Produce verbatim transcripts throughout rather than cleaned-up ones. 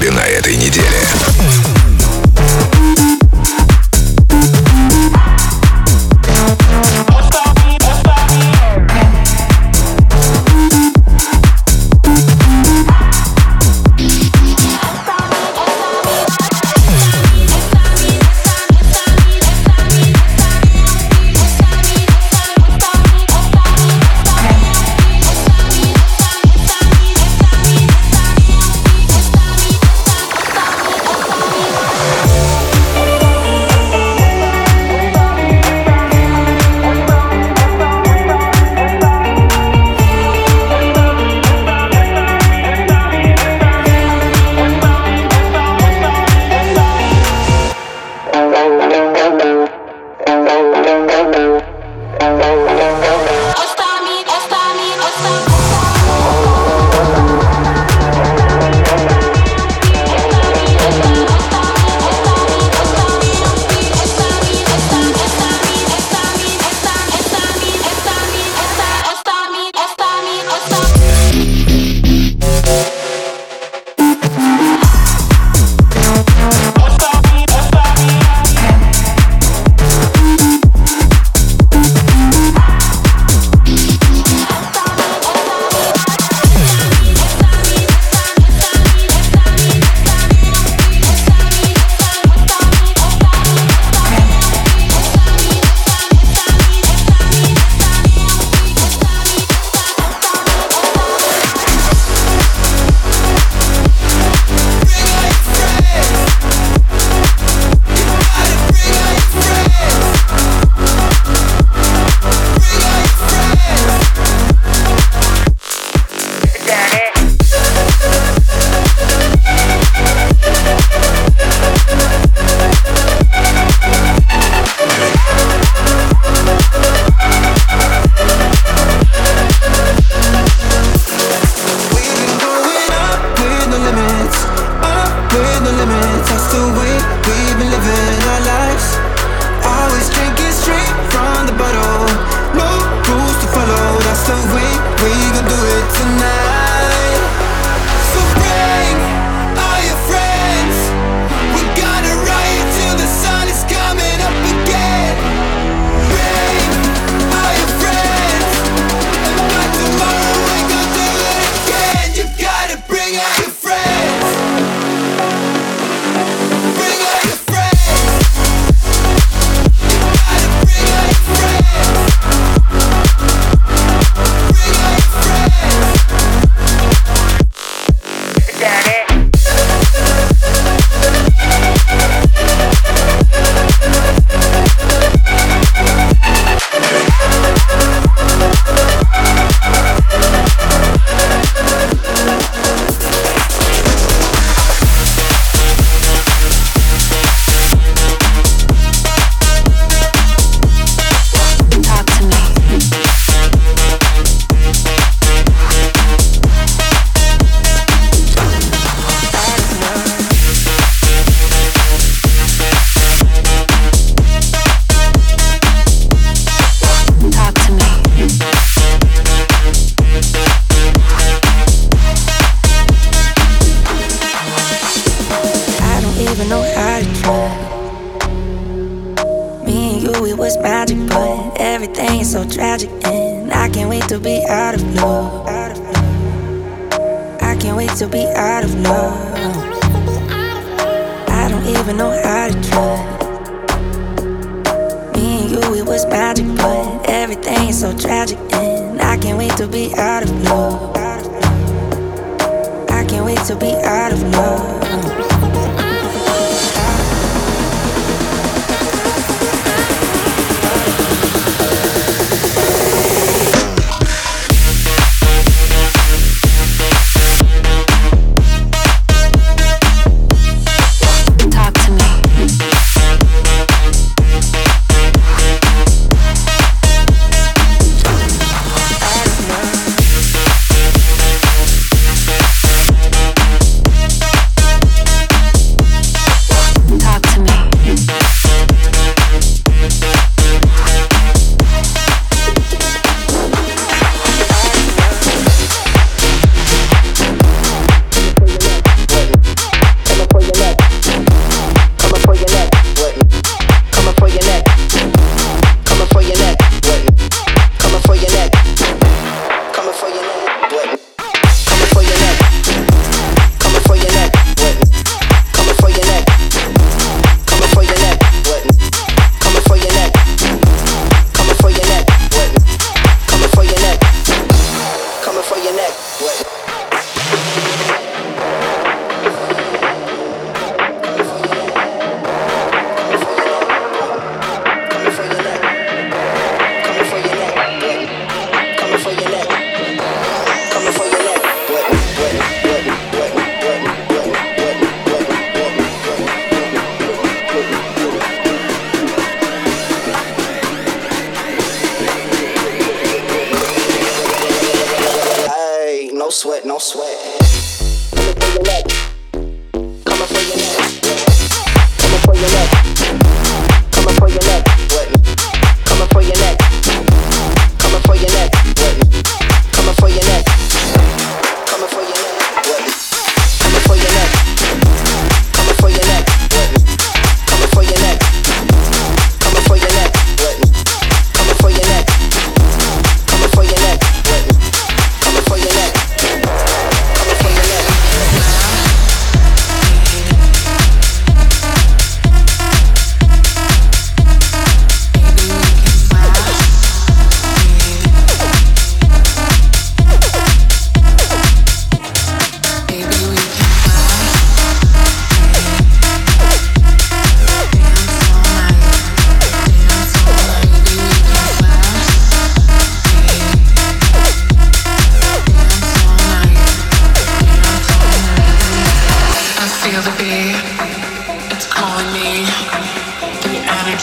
хабе на этой неделе.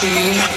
Yeah.